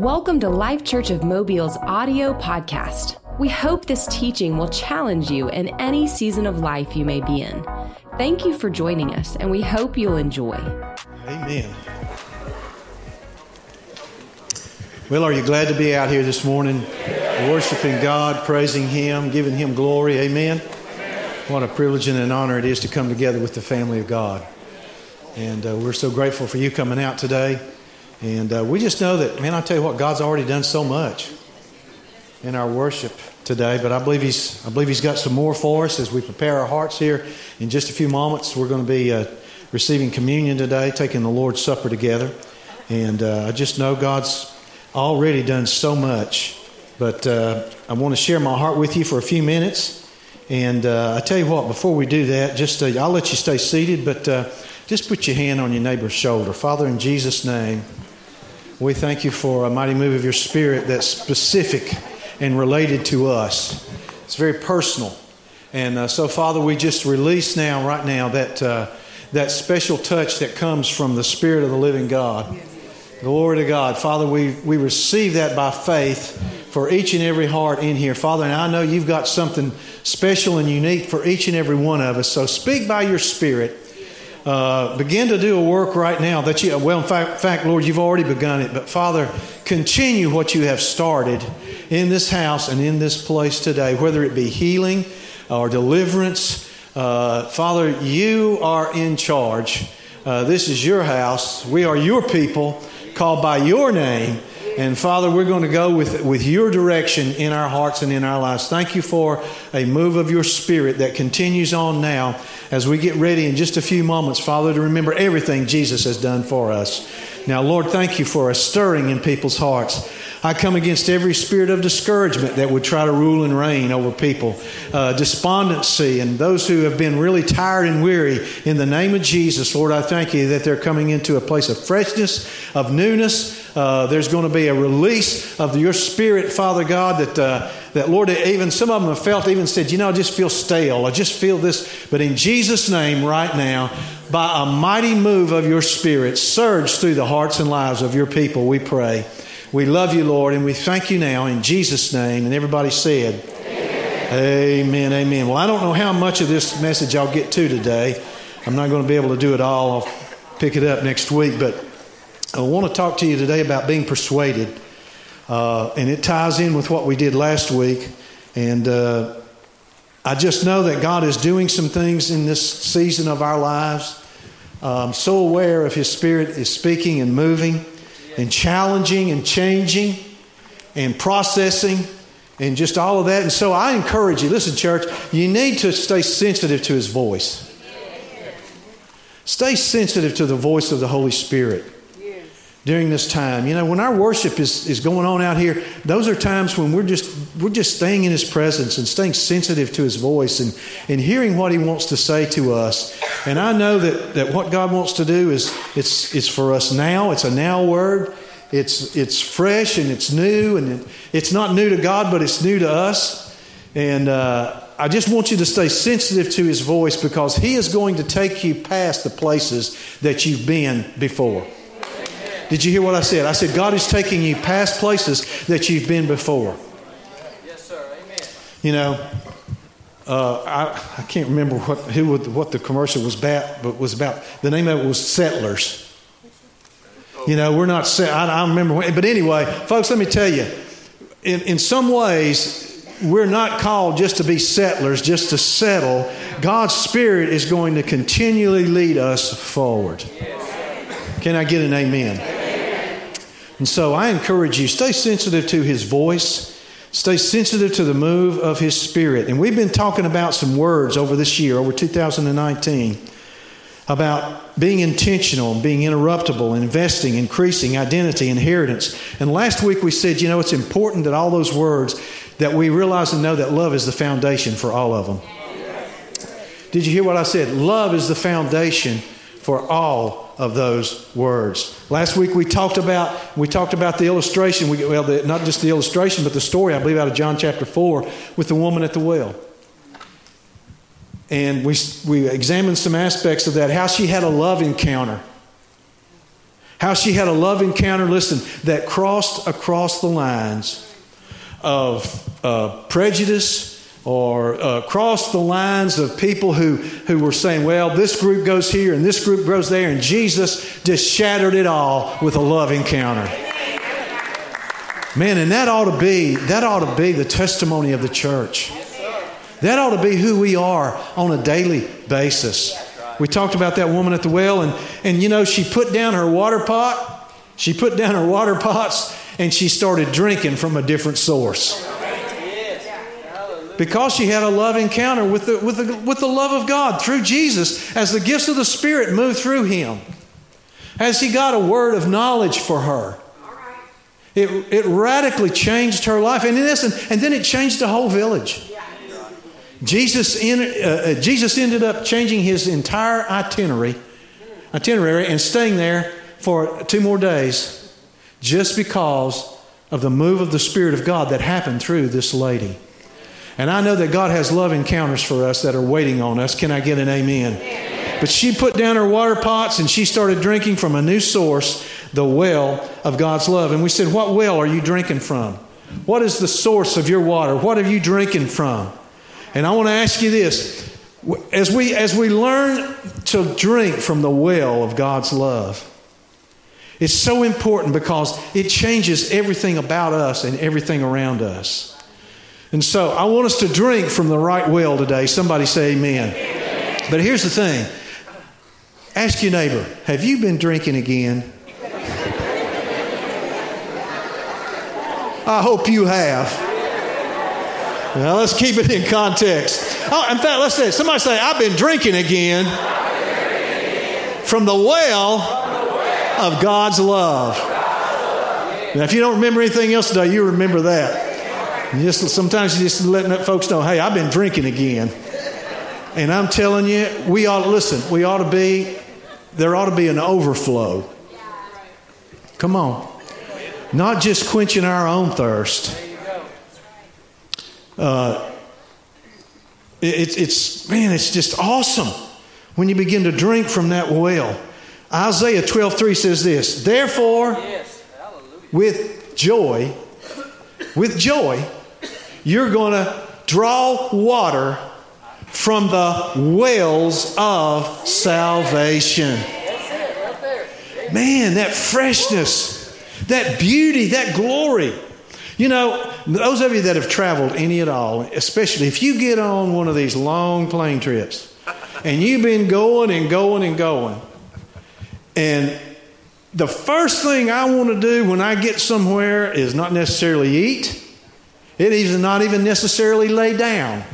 Welcome to Life Church of Mobile's audio podcast. We hope this teaching will challenge you in any season of life you may be in. Thank you for joining us, and we hope you'll enjoy. Amen. Well, are you glad to be out here this morning, worshiping God, praising Him, giving Him glory? Amen. What a privilege and an honor it is to come together with the family of God. And we're so grateful for you coming out today. And we just know that, man, I tell you what, God's already done so much in our worship today, but I believe He's got some more for us as we prepare our hearts here. In just a few moments, we're going to be receiving communion today, taking the Lord's Supper together. And I just know God's already done so much, but I want to share my heart with you for a few minutes. And I tell you what, before we do that, just I'll let you stay seated, but just put your hand on your neighbor's shoulder. Father, in Jesus' name, we thank you for a mighty move of your Spirit that's specific and related to us. It's very personal. And so, Father, we just release now, right now, that special touch that comes from the Spirit of the living God. Glory to God. Father, we receive that by faith for each and every heart in here. Father, and I know you've got something special and unique for each and every one of us. So speak by your Spirit. Begin to do a work right now that you, well, in fact, Lord, you've already begun it. But Father, continue what you have started in this house and in this place today, whether it be healing or deliverance. Father, you are in charge. This is your house. We are your people called by your name. And Father, we're going to go with your direction in our hearts and in our lives. Thank you for a move of your Spirit that continues on now as we get ready in just a few moments, Father, to remember everything Jesus has done for us. Now, Lord, thank you for a stirring in people's hearts. I come against every spirit of discouragement that would try to rule and reign over people, despondency, and those who have been really tired and weary. In the name of Jesus, Lord, I thank you that they're coming into a place of freshness, of newness. There's going to be a release of your Spirit, Father God, that Lord, even some of them have felt, even said, you know, I just feel stale. I just feel this. But in Jesus' name right now, by a mighty move of your Spirit, surge through the hearts and lives of your people, we pray. We love you, Lord, and we thank you now in Jesus' name. And everybody said, Amen. Amen, amen. Well, I don't know how much of this message I'll get to today. I'm not going to be able to do it all. I'll pick it up next week. But I want to talk to you today about being persuaded. And it ties in with what we did last week. And I just know that God is doing some things in this season of our lives. I'm so aware of His Spirit is speaking and moving and challenging and changing and processing and just all of that. And so I encourage you, listen, church, you need to stay sensitive to His voice. Stay sensitive to the voice of the Holy Spirit during this time. You know, when our worship is going on out here, those are times when we're just staying in His presence and staying sensitive to His voice and hearing what He wants to say to us. And I know that what God wants to do is it's for us now. It's a now word. It's fresh and it's new, and it's not new to God, but it's new to us. And I just want you to stay sensitive to His voice, because He is going to take you past the places that you've been before. Did you hear what I said? I said, God is taking you past places that you've been before. Yes, sir. Amen. You know, I can't remember what the commercial was about, but was about. The name of it was Settlers. You know, we're not. I remember, but anyway, folks, let me tell you. In some ways, we're not called just to be settlers, just to settle. God's Spirit is going to continually lead us forward. Can I get an amen? Amen. And so I encourage you, stay sensitive to His voice. Stay sensitive to the move of His Spirit. And we've been talking about some words over this year, over 2019, about being intentional, being interruptible, investing, increasing, identity, inheritance. And last week we said, you know, it's important that all those words, that we realize and know that love is the foundation for all of them. Did you hear what I said? Love is the foundation for all of those words. Last week we talked about the illustration. Not just the illustration, but the story, I believe, out of John chapter 4 with the woman at the well. And we examined some aspects of that, how she had a love encounter. How she had a love encounter, listen, that crossed across the lines of prejudice or crossed the lines of people who were saying, well, this group goes here and this group goes there. And Jesus just shattered it all with a love encounter. Man, and that ought to be the testimony of the church. That ought to be who we are on a daily basis. We talked about that woman at the well, and you know, she put down her water pot. She put down her water pots and she started drinking from a different source. Because she had a love encounter with the love of God through Jesus as the gifts of the Spirit moved through him. As he got a word of knowledge for her. It radically changed her life. And in essence, and then it changed the whole village. Jesus ended up changing his entire itinerary and staying there for 2 more days just because of the move of the Spirit of God that happened through this lady. And I know that God has love encounters for us that are waiting on us. Can I get an amen? Amen. But she put down her water pots and she started drinking from a new source, the well of God's love. And we said, what well are you drinking from? What is the source of your water? What are you drinking from? And I want to ask you this, as we learn to drink from the well of God's love, it's so important because it changes everything about us and everything around us. And so I want us to drink from the right well today. Somebody say amen. Amen. But here's the thing. Ask your neighbor, have you been drinking again? I hope you have. Now, let's keep it in context. Oh, in fact, let's say it. Somebody say, I've been drinking again from the well of God's love. Now, if you don't remember anything else today, you remember that. And just sometimes you're just letting folks know, hey, I've been drinking again. And I'm telling you, there ought to be an overflow. Come on. Not just quenching our own thirst. It's just awesome when you begin to drink from that well. Isaiah 12:3 says this, therefore, yes, with joy, you're going to draw water from the wells of salvation. Man, that freshness, that beauty, that glory. You know, those of you that have traveled any at all, especially if you get on one of these long plane trips and you've been going and going and going, and the first thing I want to do when I get somewhere is not necessarily eat. It is not even necessarily lay down.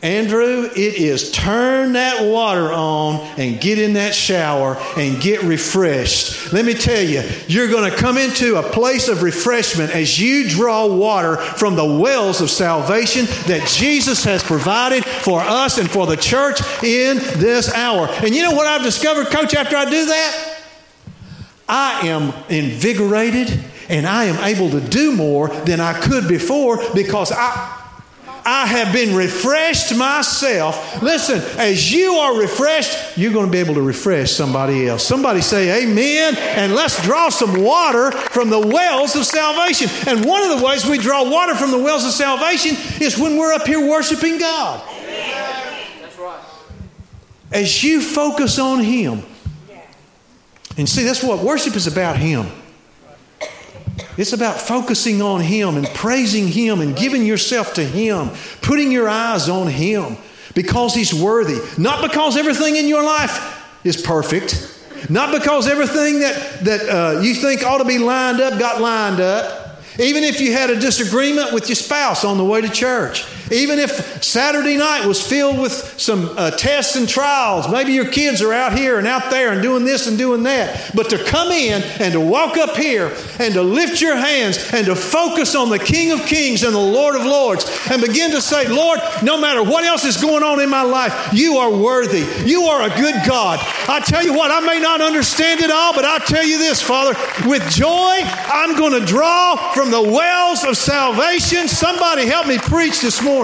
Andrew, it is turn that water on and get in that shower and get refreshed. Let me tell you, you're going to come into a place of refreshment as you draw water from the wells of salvation that Jesus has provided for us and for the church in this hour. And you know what I've discovered, Coach, after I do that? I am invigorated and I am able to do more than I could before because I have been refreshed myself. Listen, as you are refreshed, you're going to be able to refresh somebody else. Somebody say amen, and let's draw some water from the wells of salvation. And one of the ways we draw water from the wells of salvation is when we're up here worshiping God. Amen. That's right. As you focus on Him. And see, that's what worship is about, Him. It's about focusing on Him and praising Him and giving yourself to Him, putting your eyes on Him because He's worthy. Not because everything in your life is perfect. Not because everything that you think ought to be lined up got lined up. Even if you had a disagreement with your spouse on the way to church. Even if Saturday night was filled with some tests and trials. Maybe your kids are out here and out there and doing this and doing that. But to come in and to walk up here and to lift your hands and to focus on the King of Kings and the Lord of Lords and begin to say, Lord, no matter what else is going on in my life, you are worthy. You are a good God. I tell you what, I may not understand it all, but I tell you this, Father, with joy, I'm going to draw from the wells of salvation. Somebody help me preach this morning.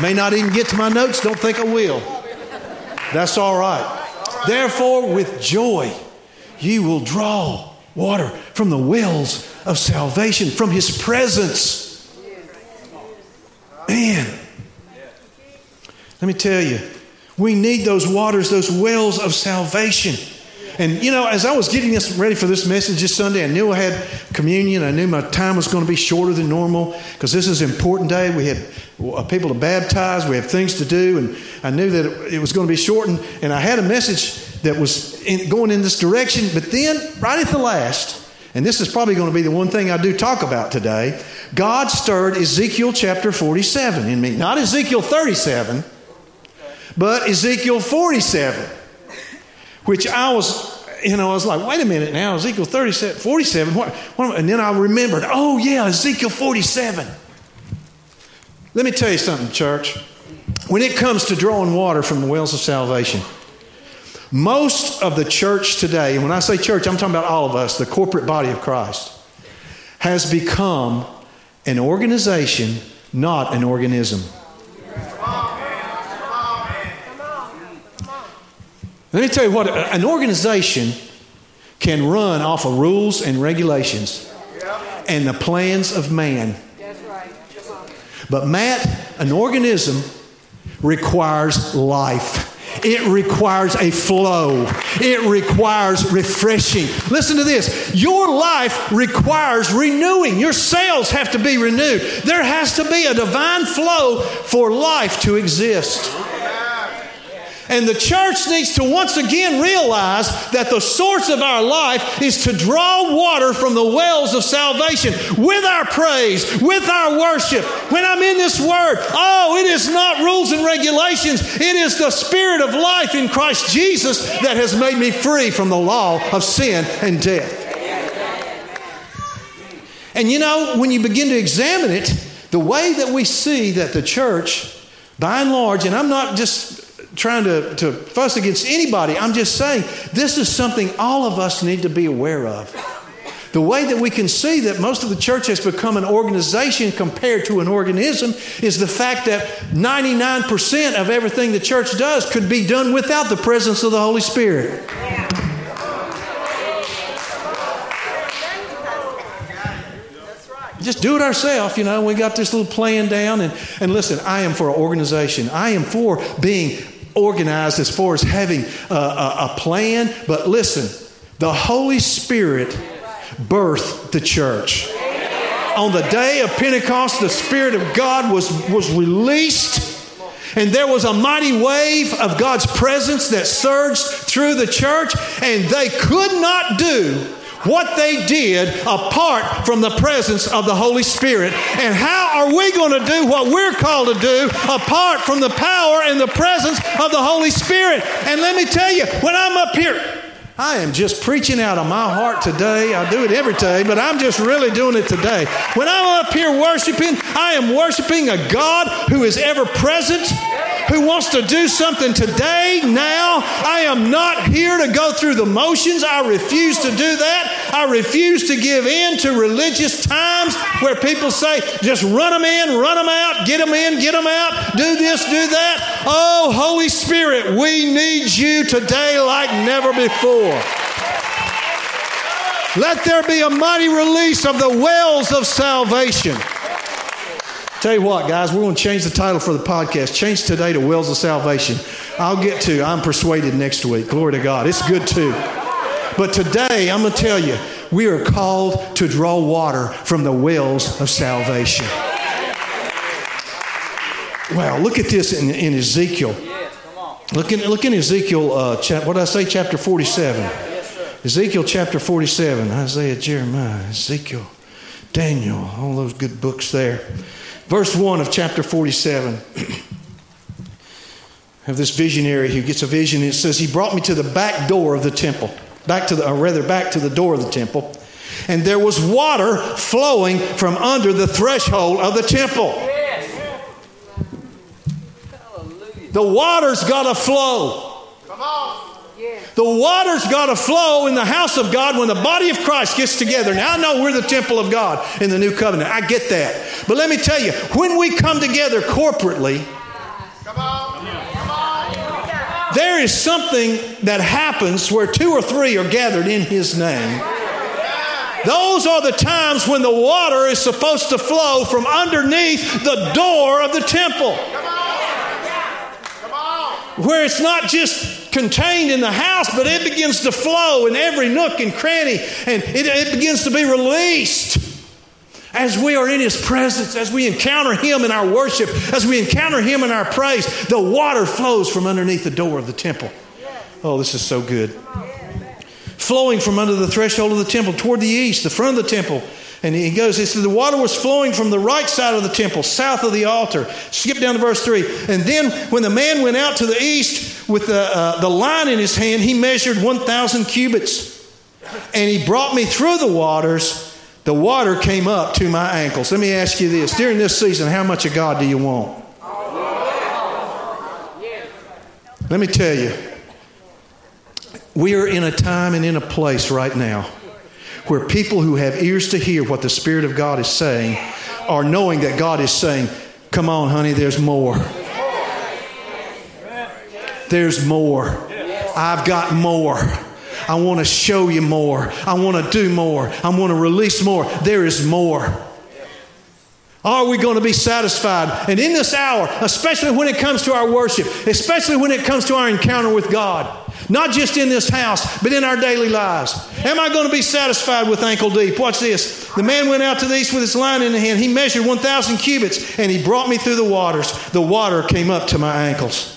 May not even get to my notes. Don't think I will. That's all right. Therefore, with joy, ye will draw water from the wells of salvation, from His presence. Man, let me tell you, we need those waters, those wells of salvation. And, you know, as I was getting this ready for this message this Sunday, I knew I had communion. I knew my time was going to be shorter than normal because this is an important day. We had people to baptize. We have things to do. And I knew that it was going to be shortened. And I had a message that was going in this direction. But then, right at the last, and this is probably going to be the one thing I do talk about today, God stirred Ezekiel chapter 47 in me. Not Ezekiel 37, but Ezekiel 47. Which I was, you know, I was like, wait a minute now, Ezekiel 37, 47. What, and then I remembered, oh yeah, Ezekiel 47. Let me tell you something, church. When it comes to drawing water from the wells of salvation, most of the church today, and when I say church, I'm talking about all of us, the corporate body of Christ, has become an organization, not an organism. Let me tell you what, an organization can run off of rules and regulations and the plans of man. But Matt, an organism requires life. It requires a flow. It requires refreshing. Listen to this. Your life requires renewing. Your cells have to be renewed. There has to be a divine flow for life to exist. And the church needs to once again realize that the source of our life is to draw water from the wells of salvation with our praise, with our worship. When I'm in this Word, oh, it is not rules and regulations. It is the Spirit of life in Christ Jesus that has made me free from the law of sin and death. And you know, when you begin to examine it, the way that we see that the church, by and large, and I'm not just trying to fuss against anybody. I'm just saying this is something all of us need to be aware of. The way that we can see that most of the church has become an organization compared to an organism is the fact that 99% of everything the church does could be done without the presence of the Holy Spirit. Just do it ourselves, you know. We got this little plan down. And listen, I am for organization. I am for being organized as far as having a plan. But listen, the Holy Spirit birthed the church. On the day of Pentecost, the Spirit of God was released. And there was a mighty wave of God's presence that surged through the church. And they could not do what they did apart from the presence of the Holy Spirit. And how are we going to do what we're called to do apart from the power and the presence of the Holy Spirit? And let me tell you, when I'm up here, I am just preaching out of my heart today. I do it every day, but I'm just really doing it today. When I'm up here worshiping, I am worshiping a God who is ever present, who wants to do something today, now. I am not here to go through the motions. I refuse to do that. I refuse to give in to religious times where people say, just run them in, run them out, get them in, get them out, do this, do that. Oh, Holy Spirit, we need you today like never before. Let there be a mighty release of the wells of salvation. Tell you what, guys, we're going to change the title for the podcast. Change today to Wells of Salvation. I'll get to I'm Persuaded next week. Glory to God. It's good too. But today, I'm going to tell you, we are called to draw water from the wells of salvation. Wow, look at this in Ezekiel. Look in Ezekiel, what did I say, chapter 47? Ezekiel chapter 47, Isaiah, Jeremiah, Ezekiel, Daniel, all those good books there. Verse 1 of chapter 47. I have this visionary who gets a vision. It says, he brought me to the back door of the temple. Back to the door of the temple. And there was water flowing from under the threshold of the temple. Yes. The water's got to flow. Come on. The water's got to flow in the house of God when the body of Christ gets together. Now, I know we're the temple of God in the new covenant. I get that. But let me tell you, when we come together corporately, There is something that happens where two or three are gathered in His name. Those are the times when the water is supposed to flow from underneath the door of the temple. Where it's not just contained in the house, but it begins to flow in every nook and cranny, and it begins to be released. As we are in His presence, as we encounter Him in our worship, as we encounter Him in our praise, the water flows from underneath the door of the temple. Oh, this is so good. Flowing from under the threshold of the temple toward the east, the front of the temple. And he goes, he said, the water was flowing from the right side of the temple, south of the altar. Skip down to verse 3. And then when the man went out to the east with the line in his hand, he measured 1,000 cubits. And he brought me through the waters. The water came up to my ankles. Let me ask you this. During this season, how much of God do you want? Let me tell you, we are in a time and in a place right now where people who have ears to hear what the Spirit of God is saying are knowing that God is saying, come on, honey, there's more. There's more. I've got more. I want to show you more. I want to do more. I want to release more. There is more. Are we going to be satisfied? And in this hour, especially when it comes to our worship, especially when it comes to our encounter with God, not just in this house, but in our daily lives. Am I going to be satisfied with ankle deep? Watch this. The man went out to the east with his line in the hand. He measured 1,000 cubits, and he brought me through the waters. The water came up to my ankles.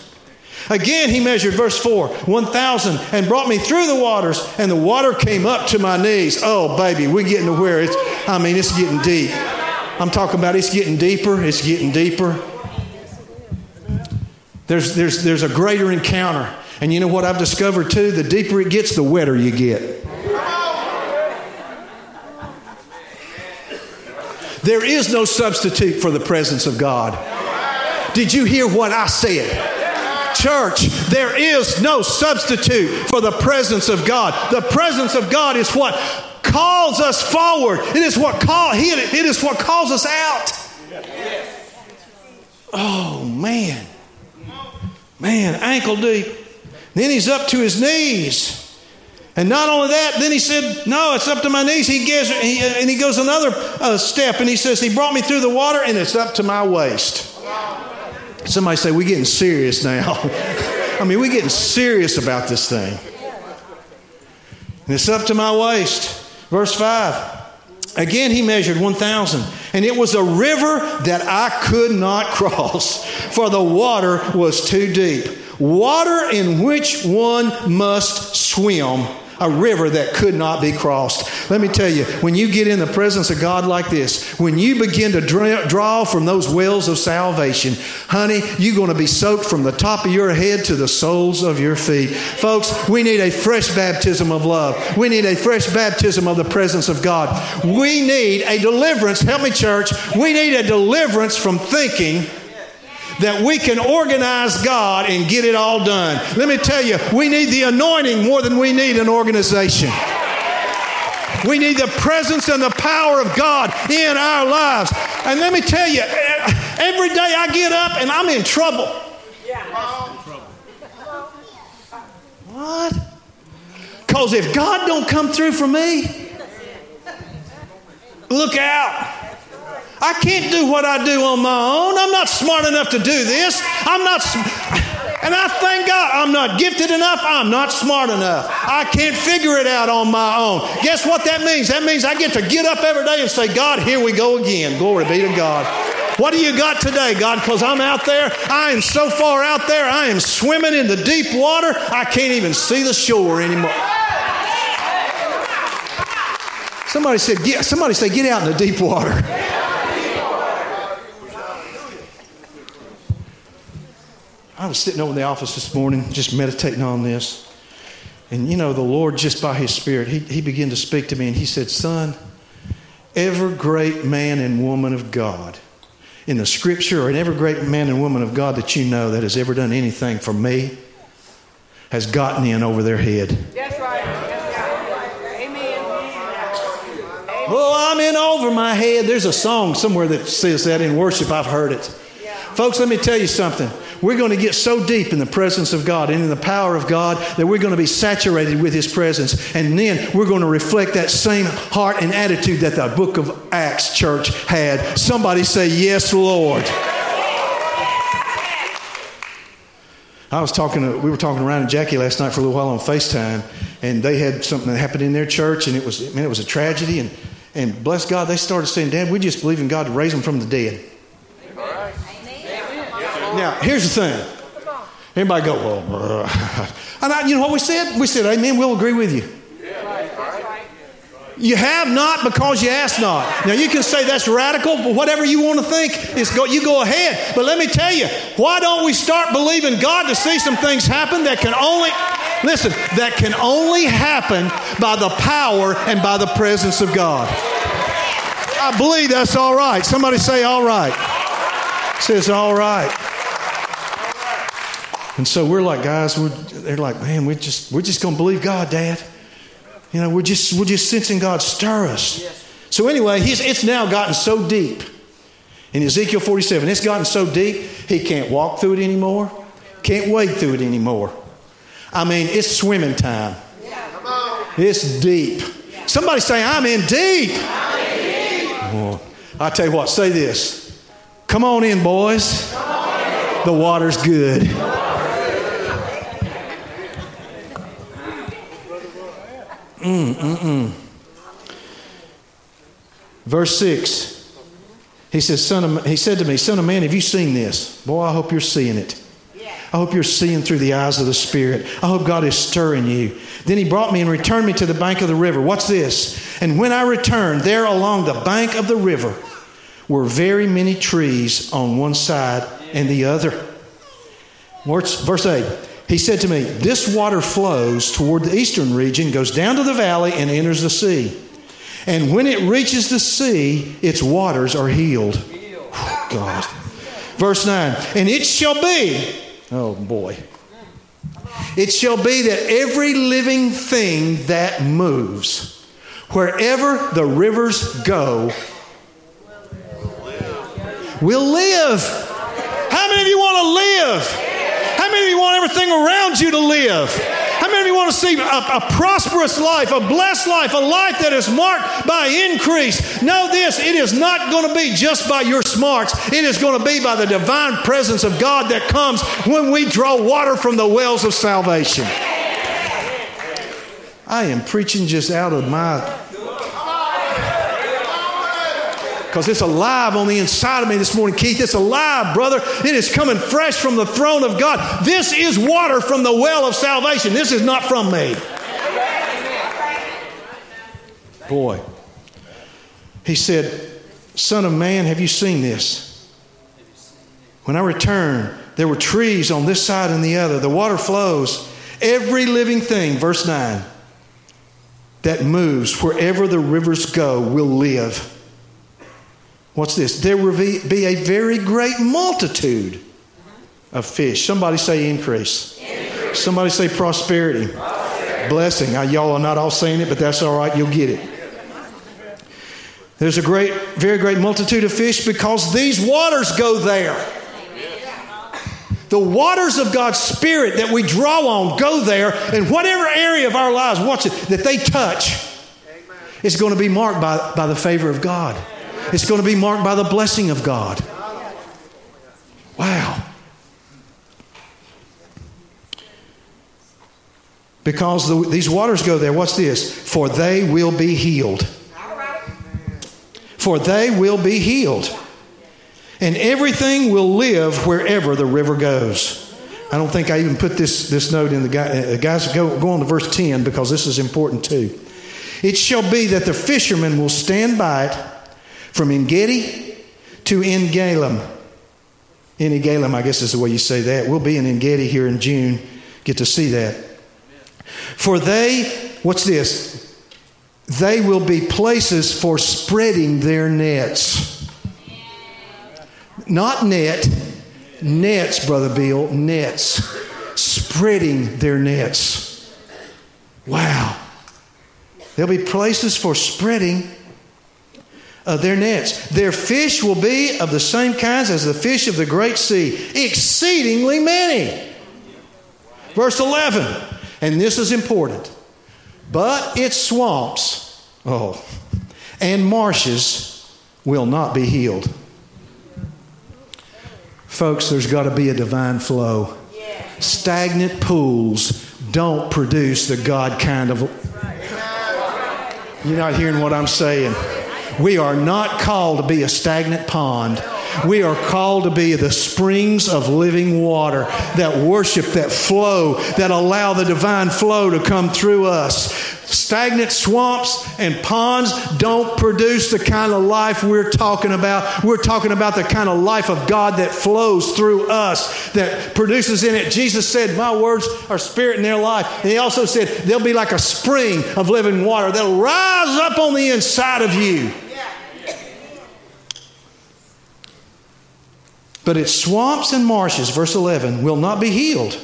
Again, he measured, verse 4, 1,000, and brought me through the waters, and the water came up to my knees. Oh, baby, we're getting to where it's getting deep. I'm talking about it's getting deeper, it's getting deeper. There's a greater encounter. And you know what I've discovered too? The deeper it gets, the wetter you get. There is no substitute for the presence of God. Did you hear what I said? Church, there is no substitute for the presence of God. The presence of God is what calls us forward. It is what calls us out. Oh, man. Man, ankle deep. Then he's up to his knees. And not only that, then he said, no, it's up to my knees. He goes another step, and he says, he brought me through the water, and it's up to my waist. Somebody say, we're getting serious now. I mean, we're getting serious about this thing. And it's up to my waist. Verse 5. Again, he measured 1,000. And it was a river that I could not cross, for the water was too deep. Water in which one must swim. A river that could not be crossed. Let me tell you, when you get in the presence of God like this, when you begin to draw from those wells of salvation, honey, you're going to be soaked from the top of your head to the soles of your feet. Folks, we need a fresh baptism of love. We need a fresh baptism of the presence of God. We need a deliverance. Help me, church. We need a deliverance from thinking that we can organize God and get it all done. Let me tell you, we need the anointing more than we need an organization. We need the presence and the power of God in our lives. And let me tell you, every day I get up and I'm in trouble. What? Because if God don't come through for me, look out. I can't do what I do on my own. I'm not smart enough to do this. And I thank God I'm not gifted enough. I'm not smart enough. I can't figure it out on my own. Guess what that means? That means I get to get up every day and say, God, here we go again. Glory be to God. What do you got today, God? Because I'm out there. I am so far out there. I am swimming in the deep water. I can't even see the shore anymore. Somebody say, get out in the deep water. I was sitting over in the office this morning just meditating on this. And you know, the Lord, just by His Spirit, He began to speak to me, and He said, son, every great man and woman of God in the Scripture, or in every great man and woman of God that you know that has ever done anything for me, has gotten in over their head. That's right. Amen. Oh, I'm in over my head. There's a song somewhere that says that in worship. I've heard it. Folks, let me tell you something. We're going to get so deep in the presence of God and in the power of God that we're going to be saturated with His presence. And then we're going to reflect that same heart and attitude that the book of Acts church had. Somebody say, yes, Lord. We were talking to Ryan and Jackie last night for a little while on FaceTime, and they had something that happened in their church, and it was a tragedy, and bless God, they started saying, Dad, we just believe in God to raise them from the dead. All right. Amen. Now, here's the thing. Everybody go, well, and you know what we said? We said, amen, we'll agree with you. You have not because you ask not. Now, you can say that's radical, but whatever you want to think, you go ahead. But let me tell you, why don't we start believing God to see some things happen that can only, listen, that can only happen by the power and by the presence of God. I believe that's all right. Somebody say all right. Say it's all right. And so we're like, guys, they're like, man, we're just going to believe God, Dad. You know, we're just sensing God stir us. Yes. So anyway, it's now gotten so deep. In Ezekiel 47, it's gotten so deep, he can't walk through it anymore. Can't wade through it anymore. I mean, it's swimming time. Yeah. Come on. It's deep. Yeah. Somebody say, I'm in deep. Oh, I tell you what, say this. Come on in, boys. Come on in. The water's good. Verse 6. He says, he said to me, Son of man, have you seen this? Boy, I hope you're seeing it. I hope you're seeing through the eyes of the Spirit. I hope God is stirring you. Then he brought me and returned me to the bank of the river. Watch this. And when I returned, there along the bank of the river were very many trees on one side and the other. Verse 8. He said to me, this water flows toward the eastern region, goes down to the valley, and enters the sea. And when it reaches the sea, its waters are healed. Oh, God. Verse 9, and it shall be, oh boy, it shall be that every living thing that moves, wherever the rivers go, will live. How many of you want to live? How many of you want everything around you to live? How many of you want to see a prosperous life, a blessed life, a life that is marked by increase? Know this, it is not going to be just by your smarts. It is going to be by the divine presence of God that comes when we draw water from the wells of salvation. I am preaching just out of my... because it's alive on the inside of me this morning, Keith. It's alive, brother. It is coming fresh from the throne of God. This is water from the well of salvation. This is not from me. Boy. He said, Son of man, have you seen this? When I returned, there were trees on this side and the other. The water flows. Every living thing, verse 9, that moves wherever the rivers go will live. What's this? There will be a very great multitude of fish. Somebody say increase. Increase. Somebody say prosperity. Prosperity. Blessing. Now, y'all are not all saying it, but that's all right. You'll get it. There's a great, very great multitude of fish because these waters go there. The waters of God's Spirit that we draw on go there, and whatever area of our lives, watch it, that they touch, it's going to be marked by the favor of God. It's going to be marked by the blessing of God. Wow. Because these waters go there. What's this? For they will be healed. For they will be healed. And everything will live wherever the river goes. I don't think I even put this note in the guy. Guys, go on to verse 10 because this is important too. It shall be that the fishermen will stand by it from En-gedi to Engalem. Engalem, I guess is the way you say that. We'll be in En-gedi here in June. Get to see that. For they, what's this? They will be places for spreading their nets. Not net. Nets, Brother Bill. Nets. Spreading their nets. Wow. There'll be places for spreading their nets. Their fish will be of the same kinds as the fish of the great sea, exceedingly many. Verse 11, and this is important, but its swamps, and marshes will not be healed. Folks, there's got to be a divine flow. Stagnant pools don't produce the God kind of... You're not hearing what I'm saying. We are not called to be a stagnant pond. We are called to be the springs of living water that worship, that flow, that allow the divine flow to come through us. Stagnant swamps and ponds don't produce the kind of life we're talking about. We're talking about the kind of life of God that flows through us, that produces in it. Jesus said, my words are spirit in their life. And he also said, they'll be like a spring of living water that'll rise up on the inside of you. But its swamps and marshes, verse 11, will not be healed.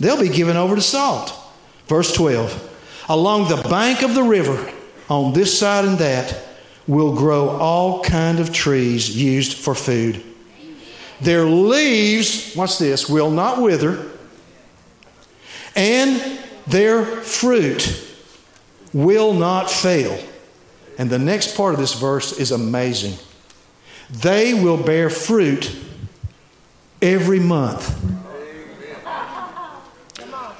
They'll be given over to salt. Verse 12, along the bank of the river, on this side and that, will grow all kind of trees used for food. Their leaves, watch this, will not wither, and their fruit will not fail. And the next part of this verse is amazing. They will bear fruit every month.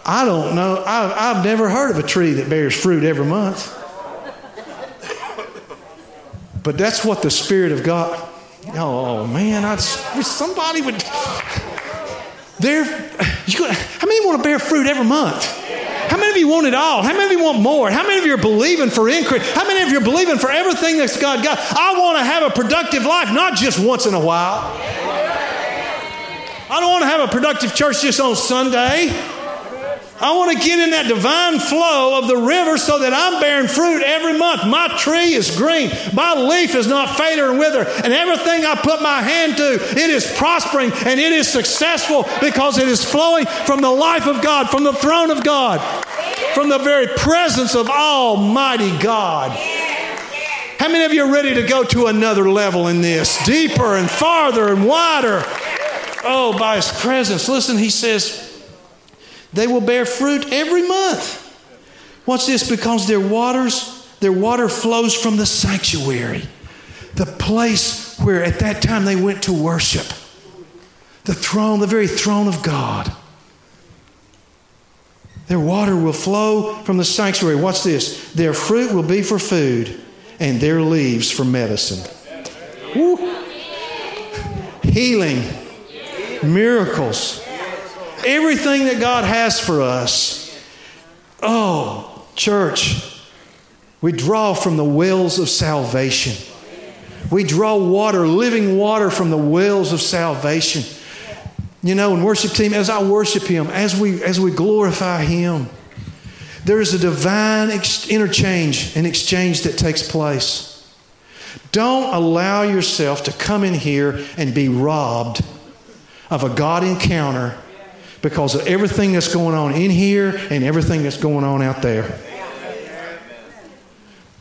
I don't know. I've never heard of a tree that bears fruit every month. But that's what the Spirit of God... Oh, man. Somebody would... How many want to bear fruit every month? How many of you want it all? How many of you want more? How many of you are believing for increase? How many of you are believing for everything that's God got? I want to have a productive life, not just once in a while. I don't want to have a productive church just on Sunday. I want to get in that divine flow of the river so that I'm bearing fruit every month. My tree is green. My leaf is not fader and wither. And everything I put my hand to, it is prospering and it is successful because it is flowing from the life of God, from the throne of God, from the very presence of Almighty God. How many of you are ready to go to another level in this? Deeper and farther and wider. Oh, by his presence. Listen, he says, they will bear fruit every month. What's this? Because their water flows from the sanctuary, the place where at that time they went to worship, the throne, the very throne of God. Their water will flow from the sanctuary. What's this? Their fruit will be for food and their leaves for medicine. Woo. Healing. Miracles. Everything that God has for us. Oh, church, we draw from the wells of salvation. We draw water, living water from the wells of salvation. You know, and worship team, as I worship Him, as we glorify Him, there is a divine exchange that takes place. Don't allow yourself to come in here and be robbed of a God encounter because of everything that's going on in here and everything that's going on out there.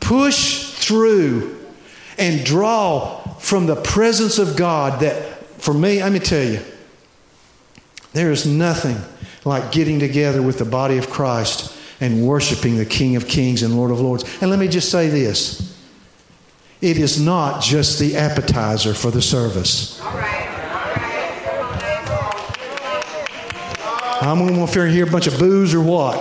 Push through and draw from the presence of God that, for me, let me tell you, there is nothing like getting together with the body of Christ and worshiping the King of Kings and Lord of Lords. And let me just say this. It is not just the appetizer for the service. All right. I'm going to fear here a bunch of boos or what?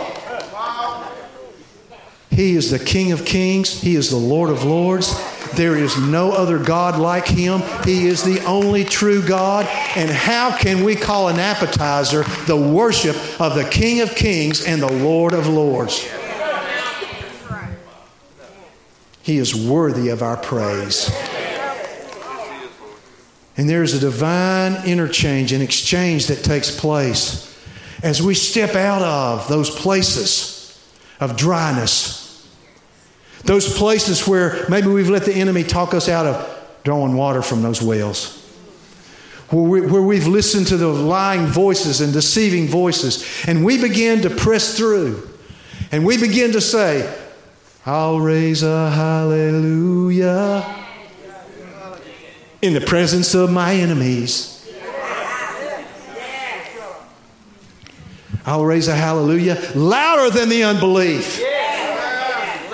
He is the King of Kings. He is the Lord of Lords. There is no other God like Him. He is the only true God. And how can we call an appetizer the worship of the King of Kings and the Lord of Lords? He is worthy of our praise. And there is a divine interchange and exchange that takes place as we step out of those places of dryness, those places where maybe we've let the enemy talk us out of drawing water from those wells, where we've listened to the lying voices and deceiving voices, and we begin to press through, and we begin to say, I'll raise a hallelujah in the presence of my enemies. I'll raise a hallelujah louder than the unbelief.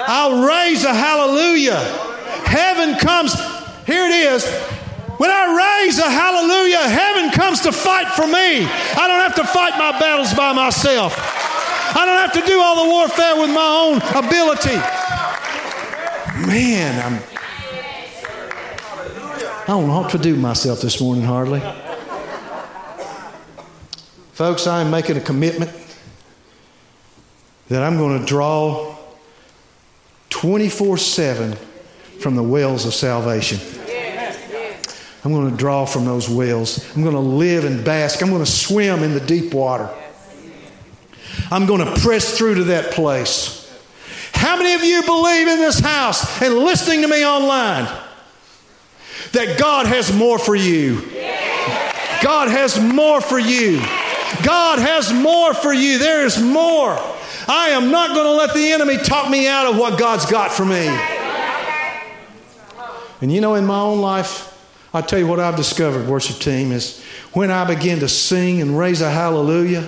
I'll raise a hallelujah. Heaven comes. Here it is. When I raise a hallelujah, heaven comes to fight for me. I don't have to fight my battles by myself. I don't have to do all the warfare with my own ability. Man, I don't know what to do myself this morning hardly. Folks, I am making a commitment that I'm going to draw 24/7 from the wells of salvation. I'm going to draw from those wells. I'm going to live and bask. I'm going to swim in the deep water. I'm going to press through to that place. How many of you believe in this house and listening to me online that God has more for you? God has more for you. God has more for you. There is more. I am not going to let the enemy talk me out of what God's got for me. And you know, in my own life, I'll tell you what I've discovered, worship team, is when I begin to sing and raise a hallelujah,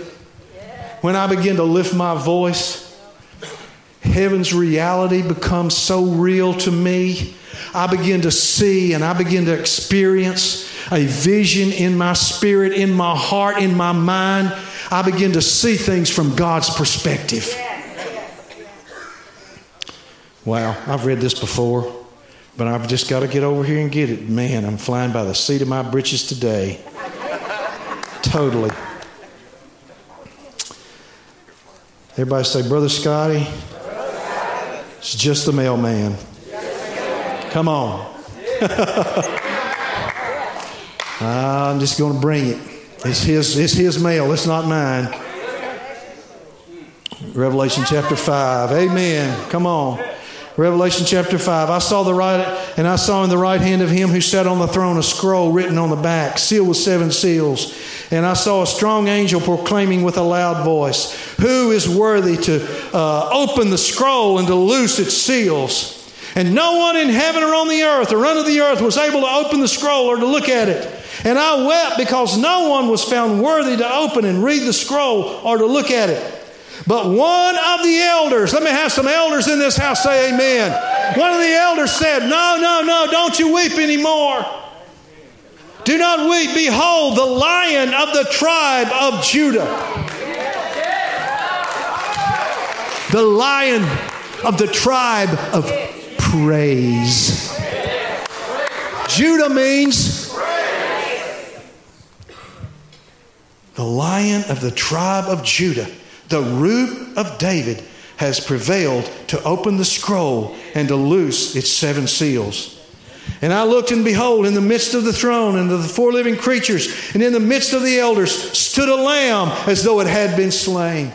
when I begin to lift my voice, heaven's reality becomes so real to me. I begin to see and I begin to experience a vision in my spirit, in my heart, in my mind. I begin to see things from God's perspective. Wow, I've read this before, but I've just got to get over here and get it. Man, I'm flying by the seat of my britches today. Totally. Everybody say, Brother Scotty, it's just the mailman. Come on. I'm just going to bring it. It's his mail. It's not mine. Revelation chapter 5. Amen. Come on. Revelation chapter 5. I saw in the right hand of him who sat on the throne a scroll written on the back, sealed with 7 seals. And I saw a strong angel proclaiming with a loud voice, "Who is worthy to open the scroll and to loose its seals?" And no one in heaven or on the earth or under the earth was able to open the scroll or to look at it. And I wept because no one was found worthy to open and read the scroll or to look at it. But one of the elders, let me have some elders in this house say amen. One of the elders said, No, don't you weep anymore. Do not weep. Behold, the Lion of the tribe of Judah. The Lion of the tribe of praise. Judah means the Lion of the tribe of Judah. The root of David has prevailed to open the scroll and to loose its 7 seals. And I looked, and behold, in the midst of the throne and of the 4 living creatures, and in the midst of the elders, stood a lamb as though it had been slain,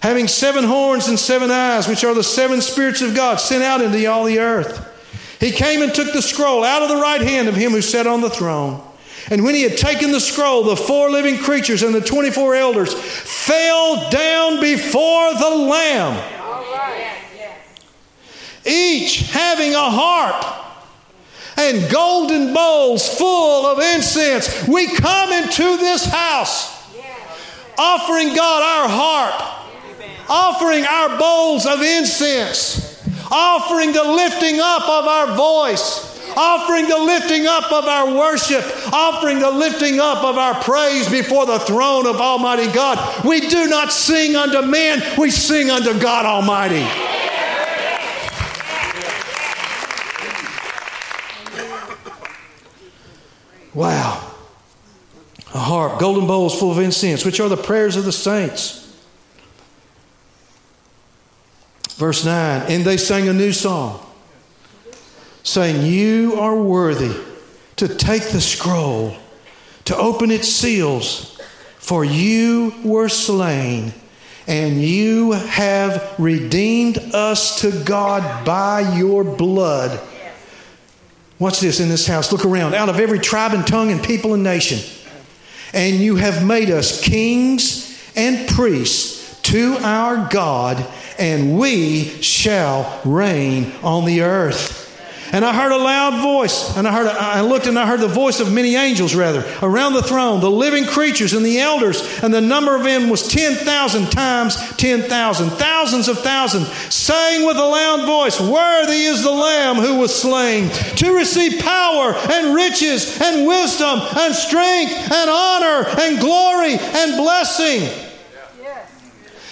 having 7 horns and 7 eyes, which are the 7 spirits of God sent out into all the earth. He came and took the scroll out of the right hand of him who sat on the throne. And when he had taken the scroll, the 4 living creatures and the 24 elders fell down before the Lamb, each having a harp and golden bowls full of incense. We come into this house offering God our harp, offering our bowls of incense, offering the lifting up of our voice, offering the lifting up of our worship, offering the lifting up of our praise before the throne of Almighty God. We do not sing unto men, we sing unto God Almighty. Wow. A harp, golden bowls full of incense, which are the prayers of the saints. Verse 9, and they sang a new song, saying, "You are worthy to take the scroll, to open its seals, for you were slain, and you have redeemed us to God by your blood." Watch this in this house. Look around. "Out of every tribe and tongue and people and nation. And you have made us kings and priests to our God, and we shall reign on the earth. And I heard a loud voice, and I looked and I heard the voice of many angels, around the throne, the living creatures and the elders, and the number of them was 10,000 times 10,000, thousands of thousands, saying with a loud voice, worthy is the Lamb who was slain to receive power and riches and wisdom and strength and honor and glory and blessing.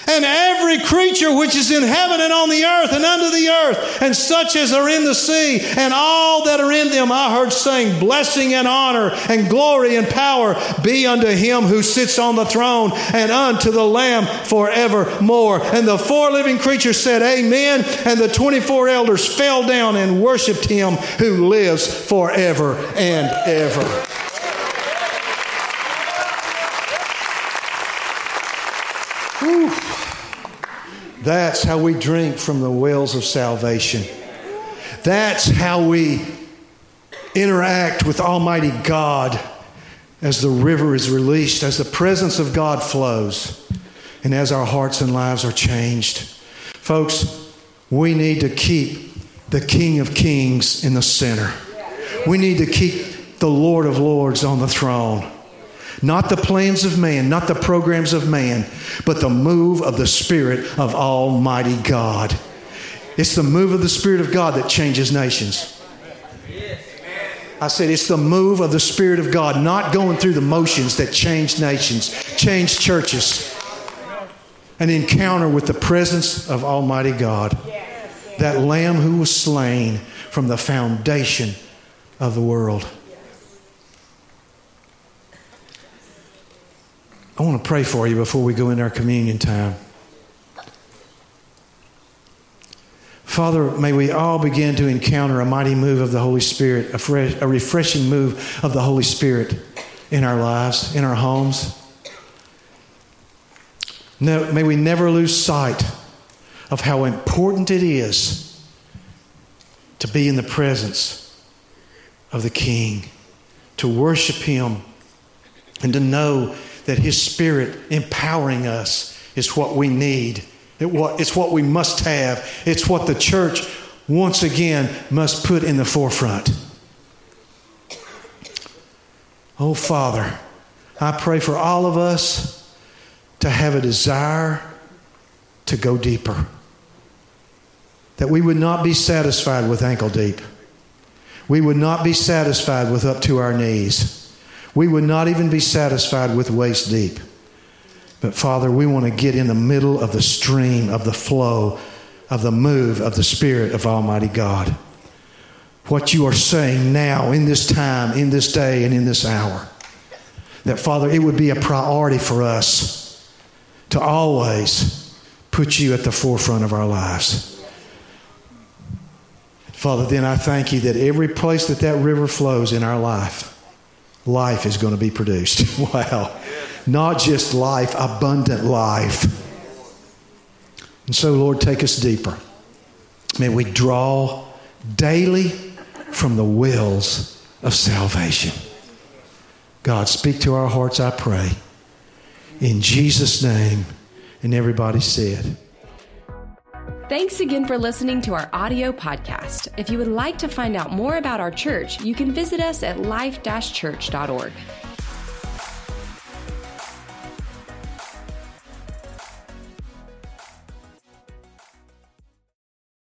And every creature which is in heaven and on the earth and under the earth, and such as are in the sea, and all that are in them, I heard saying, blessing and honor and glory and power be unto him who sits on the throne and unto the Lamb forevermore. And the four living creatures said, Amen. And the 24 elders fell down and worshiped him who lives forever and ever. Whew. That's how we drink from the wells of salvation. That's how we interact with Almighty God as the river is released, as the presence of God flows, and as our hearts and lives are changed. Folks, we need to keep the King of Kings in the center. We need to keep the Lord of Lords on the throne. Not the plans of man, not the programs of man, but the move of the Spirit of Almighty God. It's the move of the Spirit of God that changes nations. I said it's the move of the Spirit of God, not going through the motions, that change nations, change churches. An encounter with the presence of Almighty God. That Lamb who was slain from the foundation of the world. I want to pray for you before we go into our communion time. Father, may we all begin to encounter a mighty move of the Holy Spirit, a refreshing move of the Holy Spirit in our lives, in our homes. No, may we never lose sight of how important it is to be in the presence of the King, to worship him, and to know that his Spirit empowering us is what we need. It's what we must have. It's what the church, once again, must put in the forefront. Oh, Father, I pray for all of us to have a desire to go deeper. That we would not be satisfied with ankle deep. We would not be satisfied with up to our knees. We would not even be satisfied with waist deep. But Father, we want to get in the middle of the stream, of the flow, of the move of the Spirit of Almighty God. What you are saying now, in this time, in this day, and in this hour. That, Father, it would be a priority for us to always put you at the forefront of our lives. Father, then I thank you that every place that that river flows in our life, life is going to be produced. Wow. Not just life, abundant life. And so, Lord, take us deeper. May we draw daily from the wells of salvation. God, speak to our hearts, I pray. In Jesus' name, and everybody said. Thanks again for listening to our audio podcast. If you would like to find out more about our church, you can visit us at life-church.org.